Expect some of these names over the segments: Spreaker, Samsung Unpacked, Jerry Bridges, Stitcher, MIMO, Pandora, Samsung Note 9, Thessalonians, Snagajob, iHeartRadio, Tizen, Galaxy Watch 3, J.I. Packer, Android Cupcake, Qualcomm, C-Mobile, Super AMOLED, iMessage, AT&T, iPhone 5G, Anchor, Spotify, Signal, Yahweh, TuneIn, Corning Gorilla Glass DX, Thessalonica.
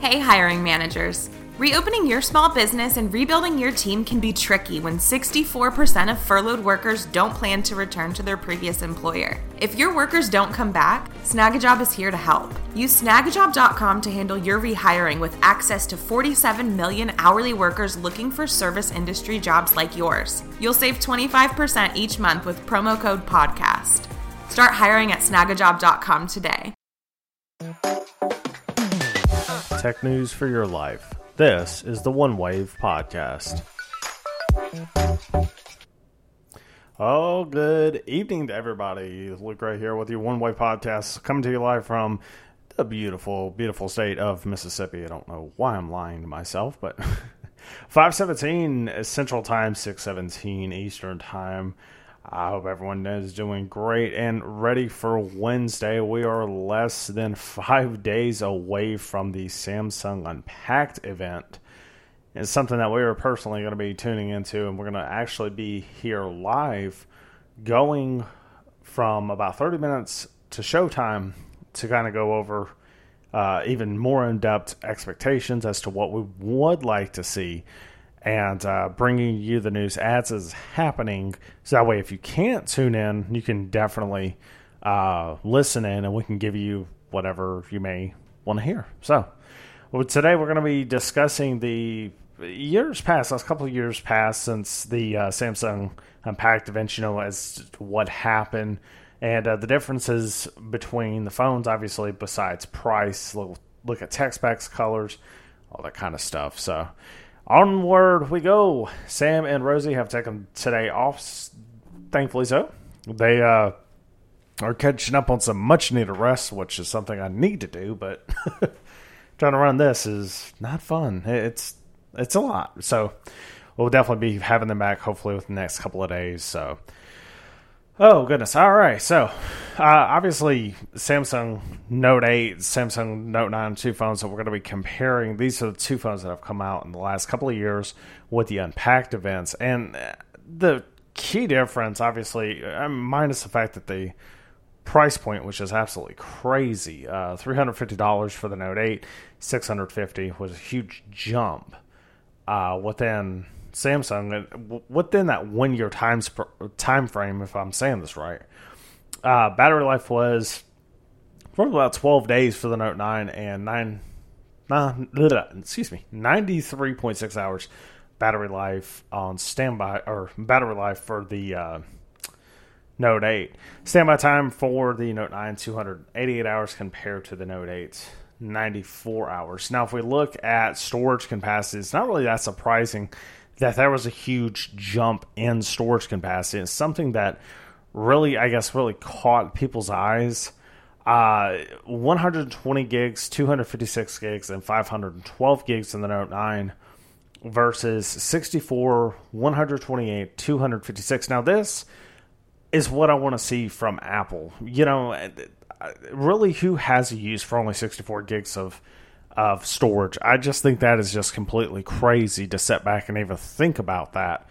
Hey, hiring managers. Reopening your small business and rebuilding your team can be tricky when 64% of furloughed workers don't plan to return to their previous employer. If your workers don't come back, Snagajob is here to help. Use snagajob.com to handle your rehiring with access to 47 million hourly workers looking for service industry jobs like yours. You'll save 25% each month with promo code PODCAST. Start hiring at snagajob.com today. Tech news for your life. This is the One Wave Podcast. Oh, good evening to everybody. Luke right here with your One Wave Podcast, coming to you live from the beautiful, beautiful state of Mississippi. I don't know why I'm lying to myself, but 5:17 Central Time, 6:17 Eastern Time. I hope everyone is doing great and ready for Wednesday. We are less than 5 days away from the Samsung Unpacked event. It's something that we are personally going to be tuning into, and we're going to actually be here live going from about 30 minutes to showtime to kind of go over even more in-depth expectations as to what we would like to see. And bringing you the news as is happening. So that way, if you can't tune in, you can definitely listen in, and we can give you whatever you may want to hear. So today we're going to be discussing the years past, last couple of years past since the Samsung Unpacked event, you know, as to what happened and the differences between the phones, obviously, besides price, look at tech specs, colors, all that kind of stuff. So onward we go. Sam and Rosie have taken today off, thankfully so. They are catching up on some much-needed rest, which is something I need to do, but trying to run this is not fun. It's a lot. So we'll definitely be having them back, hopefully, within the next couple of days. So, oh, goodness. All right. So, obviously, Samsung Note 8, Samsung Note 9, two phones that we're going to be comparing. These are the two phones that have come out in the last couple of years with the Unpacked events. And the key difference, obviously, minus the fact that the price point, which is absolutely crazy, $350 for the Note 8, $650 was a huge jump within Samsung within that 1 year time frame, if I'm saying this right. Battery life was probably about 12 days for the Note 9 and 93.6 hours battery life on standby, or battery life for the Note 8. Standby time for the Note 9, 288 hours compared to the Note 8's 94 hours. Now, if we look at storage capacity, it's not really that surprising that there was a huge jump in storage capacity. It's something that really, I guess, really caught people's eyes. 120 gigs, 256 gigs, and 512 gigs in the Note 9 versus 64, 128, 256. Now, this is what I want to see from Apple. You know, really, who has a use for only 64 gigs of storage? I just think that is just completely crazy to sit back and even think about that.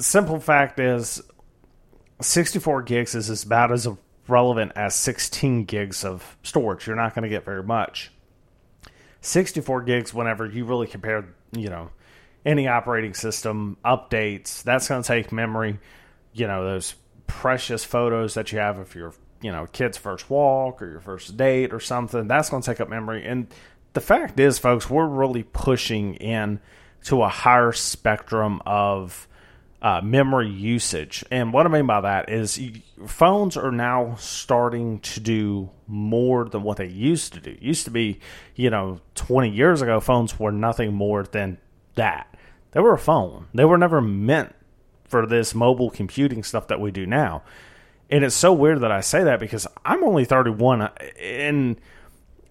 Simple fact is 64 gigs is as bad as relevant as 16 gigs of storage. You're not going to get very much. 64 gigs, whenever you really compare, you know, any operating system updates, that's going to take memory, you know, those precious photos that you have if you're, you know, kid's first walk or your first date or something. That's going to take up memory. And the fact is, folks, we're really pushing in to a higher spectrum of memory usage. And what I mean by that is phones are now starting to do more than what they used to do. It used to be, you know, 20 years ago, phones were nothing more than that. They were a phone. They were never meant for this mobile computing stuff that we do now. And it's so weird that I say that because I'm only 31, and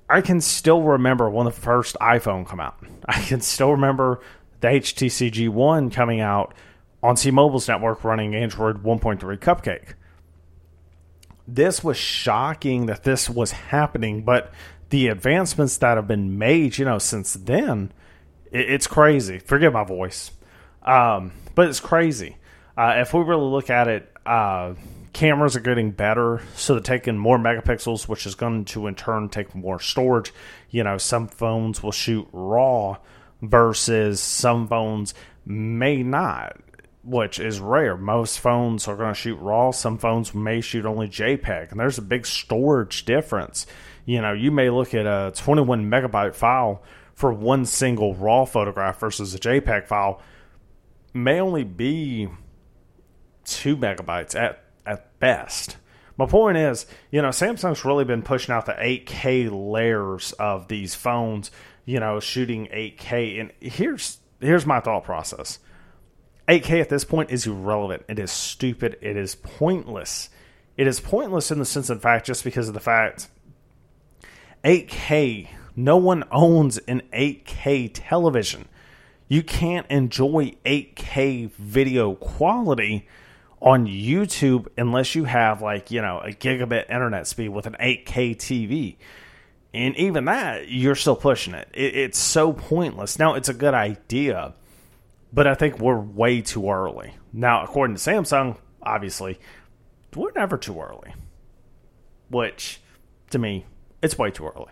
I can still remember when the first iPhone came out. I can still remember the HTC G1 coming out on C-Mobile's network running Android 1.3 Cupcake. This was shocking that this was happening, but the advancements that have been made, you know, since then, it's crazy. Forgive my voice. But it's crazy. If we really look at it Cameras are getting better, so they're taking more megapixels, which is going to in turn take more storage. You know, some phones will shoot raw versus some phones may not, which is rare. Most phones are going to shoot raw. Some phones may shoot only JPEG, and there's a big storage difference. You know, you may look at a 21 megabyte file for one single raw photograph versus a JPEG file may only be 2 megabytes at best. My point is, you know, Samsung's really been pushing out the 8K layers of these phones, you know, shooting 8K. And here's my thought process. 8K at this point is irrelevant. It is stupid. It is pointless. It is pointless in the sense of fact, just because of the fact 8K, no one owns an 8K television. You can't enjoy 8K video quality on YouTube unless you have, like, you know, a gigabit internet speed with an 8K TV. And even that, you're still pushing it. It's so pointless. Now, it's a good idea, but I think we're way too early. Now, according to Samsung, obviously, we're never too early, which, to me, it's way too early.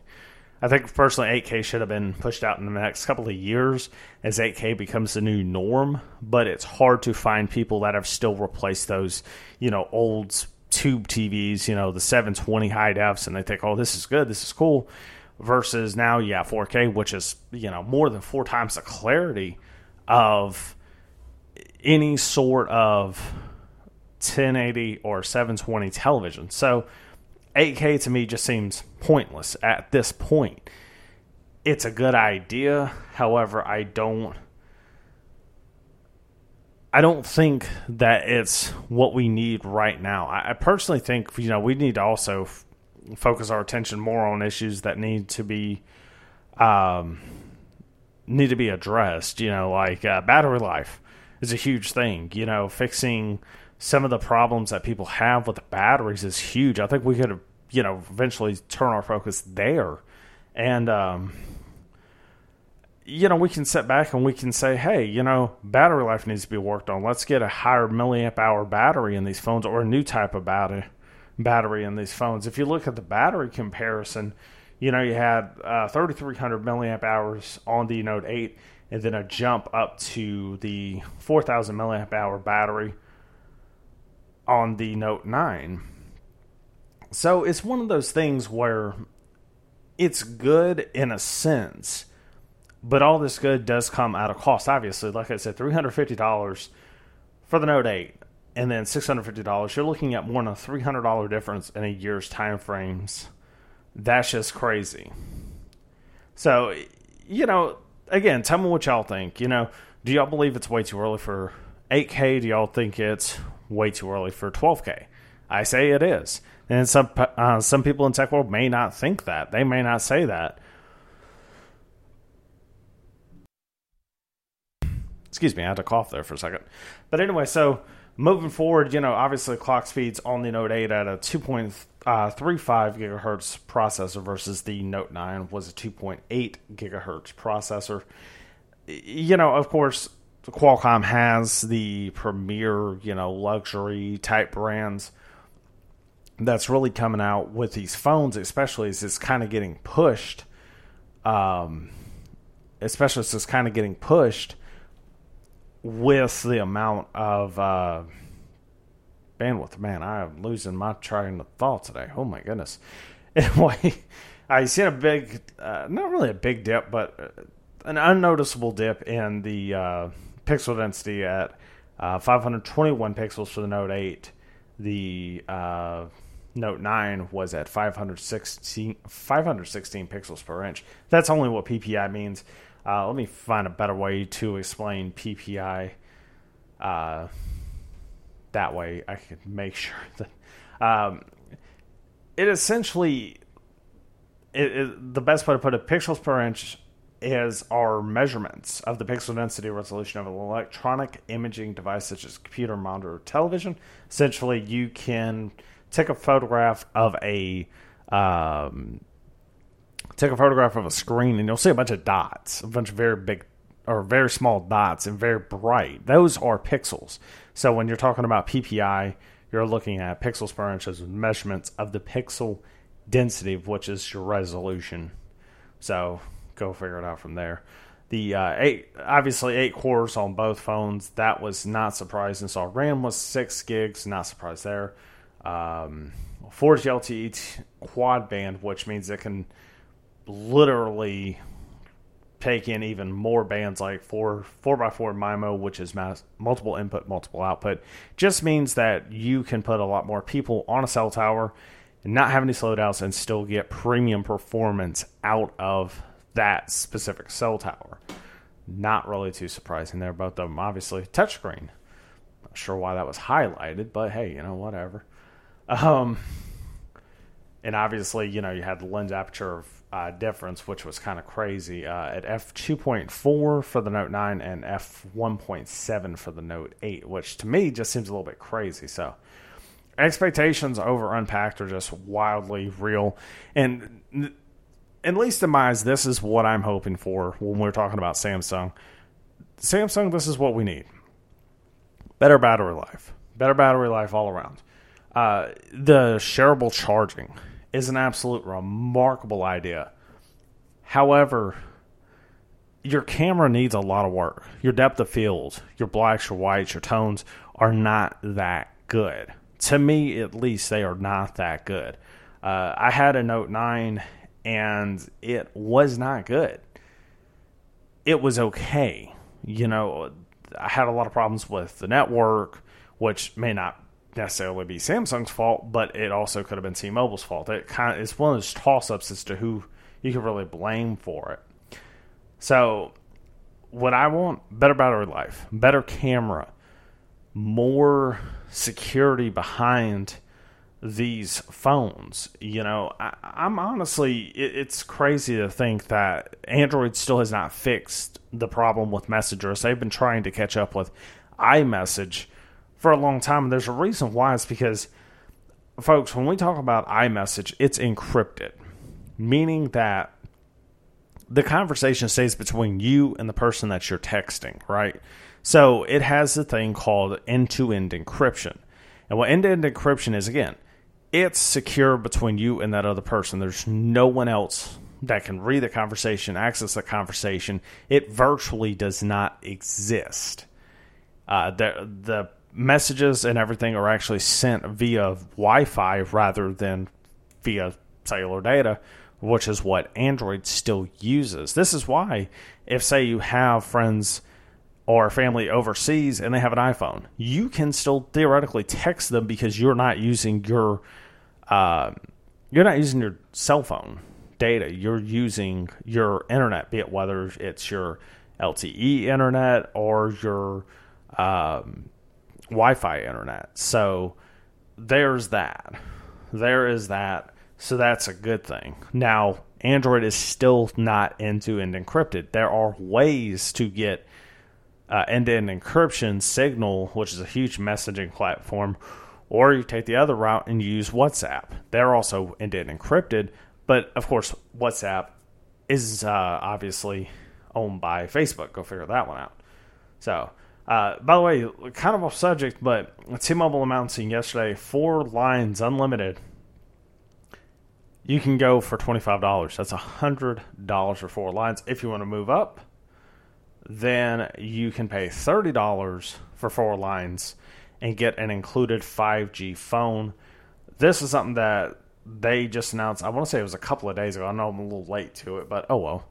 I think, personally, 8K should have been pushed out in the next couple of years as 8K becomes the new norm, but it's hard to find people that have still replaced those, you know, old tube TVs, you know, the 720 high defs, and they think, oh, this is good, this is cool, versus now, yeah, 4K, which is, you know, more than 4 times the clarity of any sort of 1080 or 720 television. So 8K to me just seems pointless at this point. It's a good idea. However, I don't think that it's what we need right now. I personally think, you know, we need to also focus our attention more on issues that need to be addressed. You know, like battery life is a huge thing. You know, fixing some of the problems that people have with the batteries is huge. I think we could, you know, eventually turn our focus there. And, you know, we can sit back and we can say, hey, you know, battery life needs to be worked on. Let's get a higher milliamp hour battery in these phones, or a new type of battery in these phones. If you look at the battery comparison, you know, you had 3,300 milliamp hours on the Note 8 and then a jump up to the 4,000 milliamp hour battery on the Note 9. So it's one of those things where it's good in a sense, but all this good does come out of cost, obviously. Like I said, $350 for the Note 8 and then $650. You're looking at more than a $300 difference in a year's time frames. That's just crazy. So, you know, again, tell me what y'all think. You know, do y'all believe it's way too early for 8K? Do y'all think it's way too early for 12K? I say it is. And some people in tech world may not think that. They may not say that. Excuse me, I had to cough there for a second. But anyway, so moving forward, you know, obviously clock speeds on the Note 8 at a 2.35 gigahertz processor versus the Note 9 was a 2.8 gigahertz processor. You know, of course, Qualcomm has the premier, you know, luxury type brands that's really coming out with these phones, especially as it's kind of getting pushed. Especially as it's kind of getting pushed with the amount of bandwidth. Man, I am losing my train of thought today. Oh my goodness. Anyway, I see a big, not really a big dip, but an unnoticeable dip in the pixel density at 521 pixels for the Note 8. The Note 9 was at 516 pixels per inch. That's only what PPI means. Let me find a better way to explain PPI. That way I can make sure that it essentially, the best way to put it, pixels per inch is our measurements of the pixel density resolution of an electronic imaging device such as computer, monitor, or television. Essentially, you can take a photograph of a screen, and you'll see a bunch of dots, a bunch of very big or very small dots, and very bright. Those are pixels. So when you're talking about PPI, you're looking at pixels per inch as measurements of the pixel density, which is your resolution. So go figure it out from there. The eight cores on both phones, that was not surprising. So RAM was 6 gigs, not surprised there. 4G LTE quad band, which means it can literally take in even more bands, like 4x4 MIMO, which is multiple input, multiple output. Just means that you can put a lot more people on a cell tower and not have any slowdowns and still get premium performance out of that specific cell tower. Not really too surprising there, both of them. Obviously, touchscreen. Not sure why that was highlighted, but hey, you know, whatever. And obviously, you know, you had the lens aperture difference, which was kind of crazy, at f2.4 for the Note 9 and f1.7 for the Note 8, which to me just seems a little bit crazy. So expectations over Unpacked are just wildly real. And at least in my eyes, this is what I'm hoping for when we're talking about Samsung. Samsung, this is what we need. Better battery life. Better battery life all around. The shareable charging is an absolute remarkable idea. However, your camera needs a lot of work. Your depth of field, your blacks, your whites, your tones are not that good. To me, at least, they are not that good. I had a Note 9, and it was not good. It was okay. You know, I had a lot of problems with the network, which may not necessarily be Samsung's fault, but it also could have been T-Mobile's fault. It's one of those toss-ups as to who you can really blame for it. So, what I want, better battery life, better camera, more security behind these phones. You know, I'm honestly, it's crazy to think that Android still has not fixed the problem with messengers. They've been trying to catch up with iMessage for a long time, and there's a reason why. It's because, folks, when we talk about iMessage, it's encrypted, meaning that the conversation stays between you and the person that you're texting, right? So it has a thing called end-to-end encryption. And what end-to-end encryption is, again, it's secure between you and that other person. There's no one else that can read the conversation, access the conversation. It virtually does not exist. The messages and everything are actually sent via Wi-Fi rather than via cellular data, which is what Android still uses. This is why, if, say, you have friends or family overseas and they have an iPhone, you can still theoretically text them because you're not using your cell phone data. You're using your internet, be it whether it's your LTE internet or your Wi-Fi internet. So there is that. So that's a good thing. Now, Android is still not end-to-end encrypted. There are ways to get end-to-end encryption. Signal, which is a huge messaging platform, or you take the other route and use WhatsApp. They're also end-to-end encrypted, but of course WhatsApp is obviously owned by Facebook. Go figure that one out. So by the way, kind of off subject, but T-Mobile announcing yesterday 4 lines unlimited. You can go for $25. That's $100 for 4 lines. If you want to move up, then you can pay $30 for 4 lines and get an included 5G phone. This is something that they just announced. I want to say it was a couple of days ago. I know I'm a little late to it, but oh well.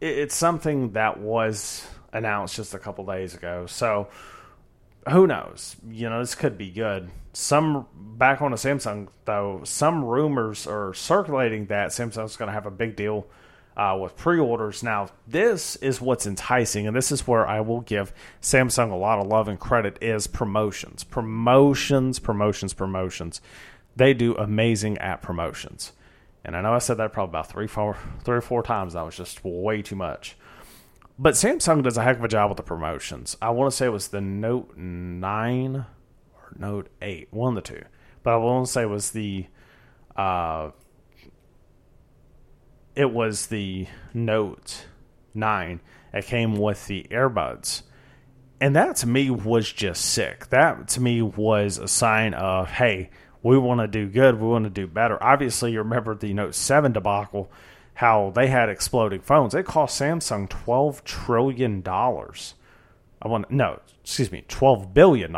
It's something that was announced just a couple days ago. So who knows? You know, this could be good. Back on to Samsung, though, some rumors are circulating that Samsung's going to have a big deal with pre-orders. Now, this is what's enticing, and this is where I will give Samsung a lot of love and credit, is promotions. Promotions. They do amazing at promotions. And I know I said that probably about three or four times. That was just way too much. But Samsung does a heck of a job with the promotions. I want to say it was the Note 9 or Note 8. One of the two. But I want to say it was the Note 9. It came with the earbuds. And that to me was just sick. That to me was a sign of, hey, we want to do good. We want to do better. Obviously, you remember the Note 7 debacle, how they had exploding phones. It cost Samsung $12 trillion. $12 billion.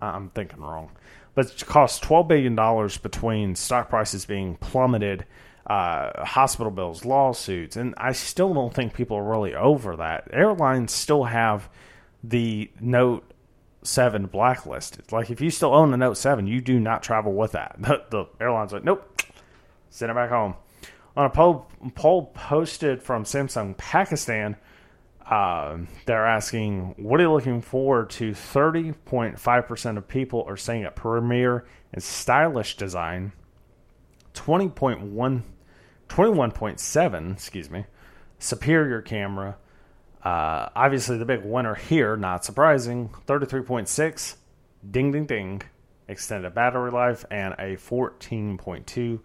I'm thinking wrong. But it cost $12 billion between stock prices being plummeted, hospital bills, lawsuits. And I still don't think people are really over that. Airlines still have the Note 7 blacklisted. Like, if you still own the Note 7, you do not travel with that. The airline's like, nope, send it back home. On a poll posted from Samsung Pakistan, they're asking, what are you looking forward to? 30.5% of people are saying a premier and stylish design. 21.7, superior camera. Obviously, the big winner here, not surprising, 33.6, ding, ding, ding, extended battery life, and a 14.2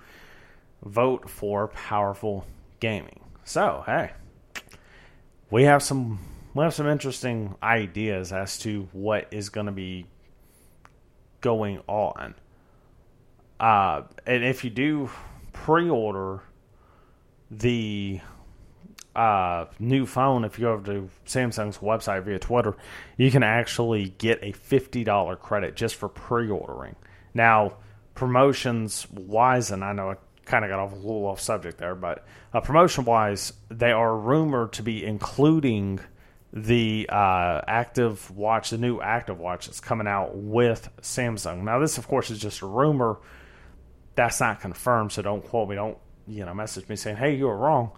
vote for powerful gaming. So, hey, we have some interesting ideas as to what is going to be going on. And if you do pre-order the new phone, if you go over to Samsung's website via Twitter, you can actually get a $50 credit just for pre-ordering. Now, promotions-wise, and I know I kind of got off a little off subject there, but promotion-wise, they are rumored to be including the active watch, the new active watch that's coming out with Samsung. Now, this, of course, is just a rumor. That's not confirmed, so don't quote me. Don't message me saying, hey, you were wrong.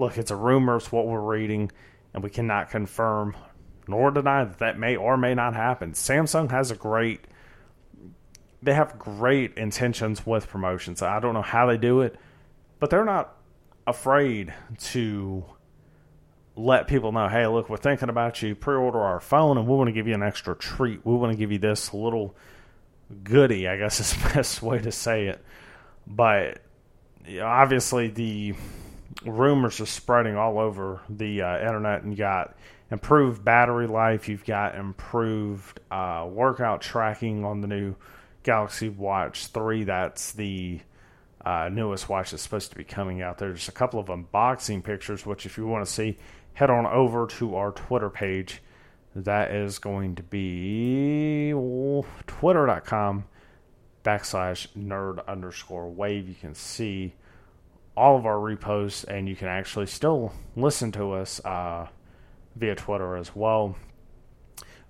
Look, it's a rumor. It's what we're reading, and we cannot confirm nor deny that may or may not happen. Samsung has great intentions with promotions. I don't know how they do it, but they're not afraid to let people know, hey, look, we're thinking about you. Pre-order our phone, and we want to give you an extra treat. We want to give you this little goodie, I guess is the best way to say it. But obviously the rumors are spreading all over the internet, and you got improved battery life. You've got improved workout tracking on the new Galaxy Watch 3. That's the newest watch that's supposed to be coming out. There's a couple of unboxing pictures, which if you want to see, head on over to our Twitter page. That is going to be twitter.com/nerd_wave. You can see all of our reposts, and you can actually still listen to us via Twitter as well.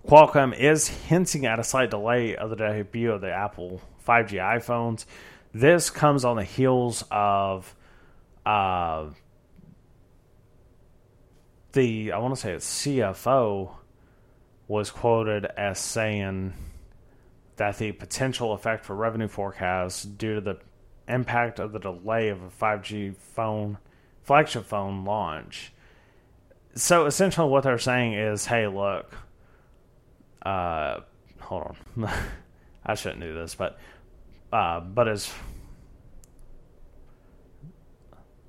Qualcomm is hinting at a slight delay of the debut of the Apple 5G iPhones. This comes on the heels of I want to say its CFO was quoted as saying that the potential effect for revenue forecasts due to the impact of the delay of a 5G phone, flagship phone launch. So essentially what they're saying is, hey, look, hold on. I shouldn't do this, but as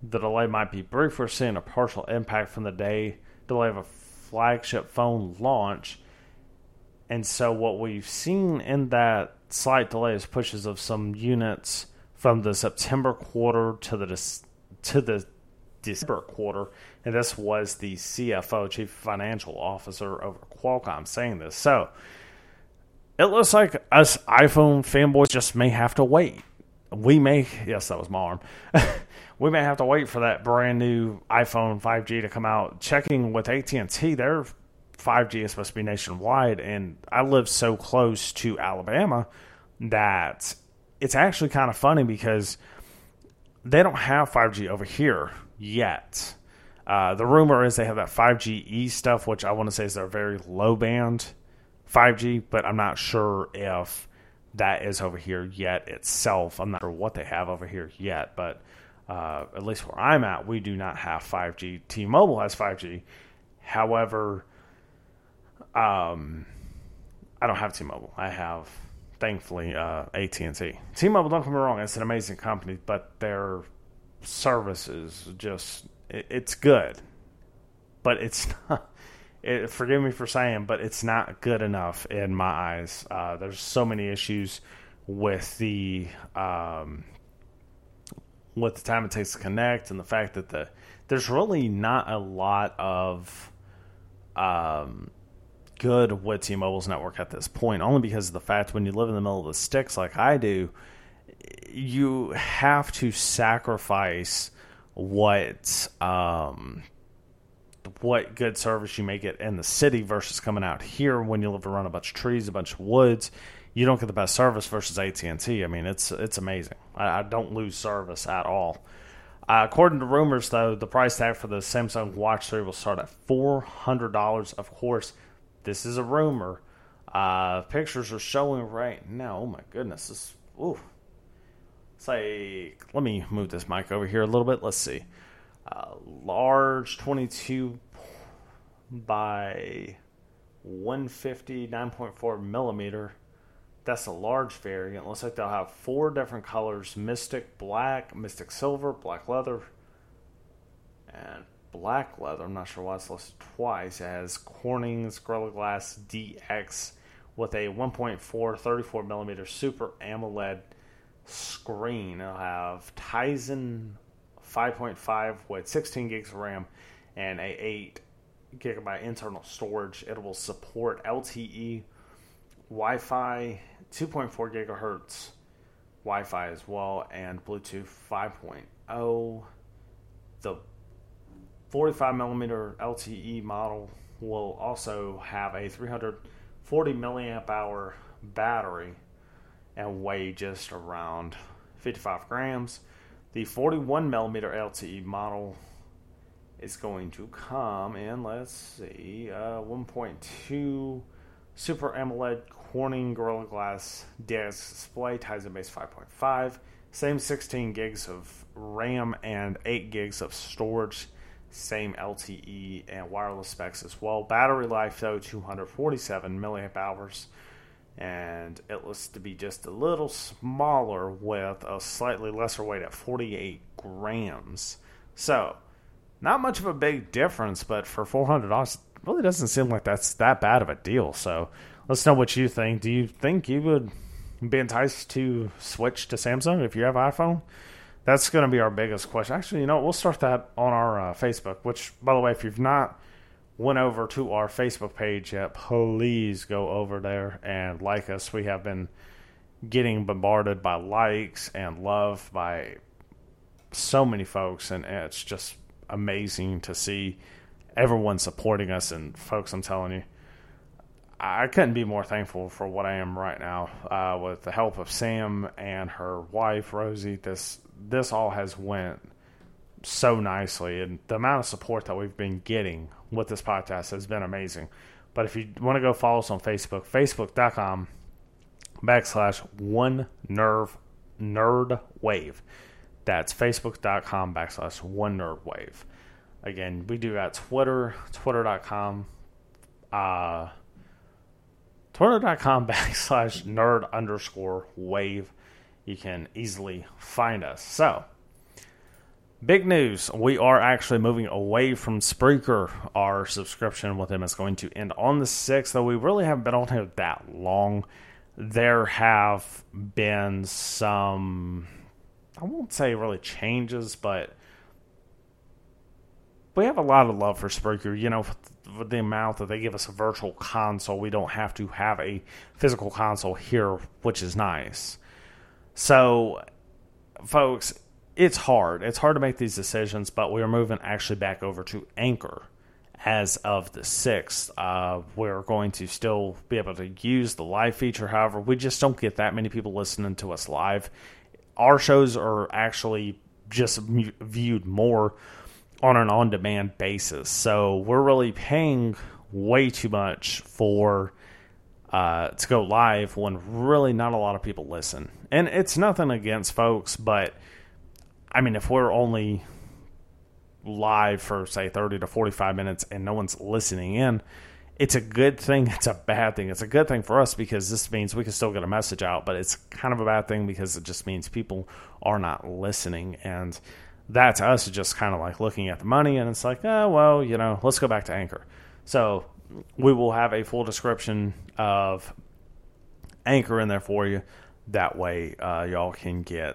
the delay might be brief, we're seeing a partial impact from the delay of a flagship phone launch. And so what we've seen in that slight delay is pushes of some units from the September quarter to the December quarter, and this was the CFO, Chief Financial Officer, over Qualcomm saying this. So it looks like us iPhone fanboys just may have to wait. We may have to wait for that brand new iPhone 5G to come out. Checking with AT&T, their 5G is supposed to be nationwide, and I live so close to Alabama that it's actually kind of funny because they don't have 5G over here yet. The rumor is they have that 5GE stuff, which I want to say is their very low band 5G, but I'm not sure if that is over here yet itself. I'm not sure what they have over here yet, but at least where I'm at, we do not have 5G. T-Mobile has 5G. However, I don't have T-Mobile. I have, thankfully, AT&T. T-Mobile, don't get me wrong, it's an amazing company, but their service is just, it's good. But it's not, forgive me for saying, but it's not good enough in my eyes. There's so many issues with the time it takes to connect, and the fact that there's really not a lot of good with T-Mobile's network at this point, only because of the fact when you live in the middle of the sticks like I do, you have to sacrifice what good service you may get in the city versus coming out here when you live around a bunch of trees, a bunch of woods. You don't get the best service versus AT&T. I mean, it's amazing. I don't lose service at all. According to rumors, though, the price tag for the Samsung Watch 3 will start at $400. Of course, this is a rumor. Pictures are showing right now. Oh, my goodness. Let me move this mic over here a little bit. Let's see. Large 22 by 150, 9.4 millimeter. That's a large variant. Looks like they'll have four different colors: mystic black, mystic silver, black leather, and black leather. I'm not sure why it's listed twice. It has Corning's Gorilla Glass DX with a 1.4 34 millimeter Super AMOLED screen. It'll have Tizen 5.5 with 16 gigs of RAM and a 8 gigabyte internal storage. It will support LTE, Wi-Fi 2.4 gigahertz Wi-Fi as well, and Bluetooth 5.0. The 45 millimeter LTE model will also have a 340 milliamp hour battery and weigh just around 55 grams. The 41 millimeter LTE model is going to come in, let's see, 1.2 Super AMOLED Corning Gorilla Glass DX display, Tizen base 5.5, same 16 gigs of RAM and 8 gigs of storage, same LTE and wireless specs as well. Battery life, though, 247 milliamp hours, and it looks to be just a little smaller with a slightly lesser weight at 48 grams. So, not much of a big difference, but for $400, really doesn't seem like that's that bad of a deal. So let's know what you think. Do you think you would be enticed to switch to Samsung if you have an iPhone? That's going to be our biggest question. Actually, you know, we'll start that on our Facebook, which, by the way, if you've not went over to our Facebook page yet, please go over there and like us. We have been getting bombarded by likes and love by so many folks, and it's just amazing to see everyone supporting us. And folks, I'm telling you, I couldn't be more thankful for what I am right now. With the help of Sam and her wife Rosie, this all has went so nicely, and the amount of support that we've been getting with this podcast has been amazing. But if you want to go follow us on Facebook, facebook.com/onenerdwave. That's facebook.com/onenerdwave. Again, we do got Twitter, twitter.com/nerd_wave. You can easily find us. So, big news. We are actually moving away from Spreaker. Our subscription with them is going to end on the 6th, though we really haven't been on here that long. There have been some, I won't say really changes, but we have a lot of love for Spreaker, you know, with the amount that they give us a virtual console. We don't have to have a physical console here, which is nice. So, folks, it's hard. It's hard to make these decisions, but we are moving actually back over to Anchor as of the 6th. We're going to still be able to use the live feature. However, we just don't get that many people listening to us live. Our shows are actually just viewed more on an on-demand basis. So we're really paying way too much for to go live when really not a lot of people listen. And it's nothing against folks, but I mean, if we're only live for, say, 30 to 45 minutes and no one's listening in, it's a good thing. It's a bad thing. It's a good thing for us because this means we can still get a message out, but it's kind of a bad thing because it just means people are not listening. And that to us is just kind of like looking at the money, and it's like, oh, well, you know, let's go back to Anchor. So we will have a full description of Anchor in there for you. That way y'all can go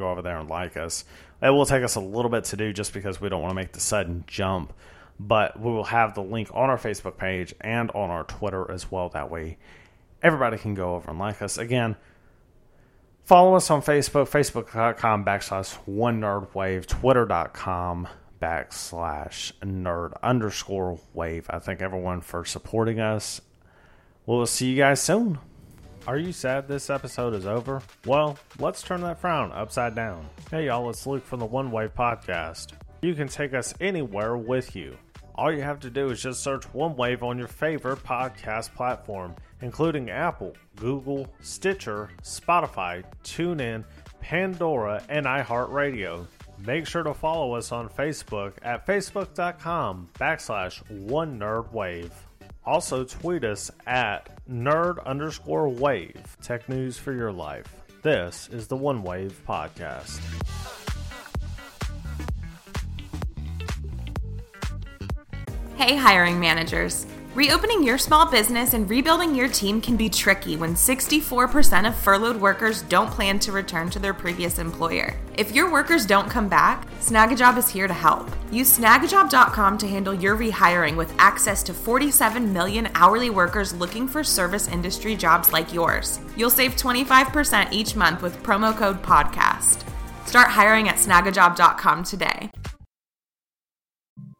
over there and like us. It will take us a little bit to do just because we don't want to make the sudden jump. But we will have the link on our Facebook page and on our Twitter as well. That way everybody can go over and like us. Again, follow us on Facebook, facebook.com/onenerdwave, twitter.com/nerd_wave. I thank everyone for supporting us. We'll see you guys soon. Are you sad this episode is over? Well, let's turn that frown upside down. Hey y'all, it's Luke from the One Wave Podcast. You can take us anywhere with you. All you have to do is just search One Wave on your favorite podcast platform, including Apple, Google, Stitcher, Spotify, TuneIn, Pandora, and iHeartRadio. Make sure to follow us on Facebook at facebook.com/onenerdwave. Also tweet us at nerd_wave. Tech news for your life. This is the One Wave Podcast. Hey, hiring managers. Reopening your small business and rebuilding your team can be tricky when 64% of furloughed workers don't plan to return to their previous employer. If your workers don't come back, Snagajob is here to help. Use snagajob.com to handle your rehiring with access to 47 million hourly workers looking for service industry jobs like yours. You'll save 25% each month with promo code PODCAST. Start hiring at snagajob.com today.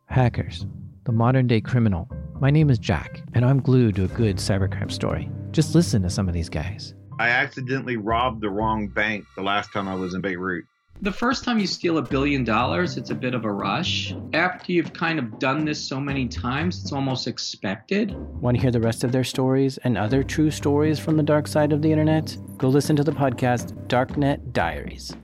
Hackers, the modern-day criminal. My name is Jack, and I'm glued to a good cybercrime story. Just listen to some of these guys. I accidentally robbed the wrong bank the last time I was in Beirut. The first time you steal $1 billion, it's a bit of a rush. After you've kind of done this so many times, it's almost expected. Want to hear the rest of their stories and other true stories from the dark side of the internet? Go listen to the podcast Darknet Diaries.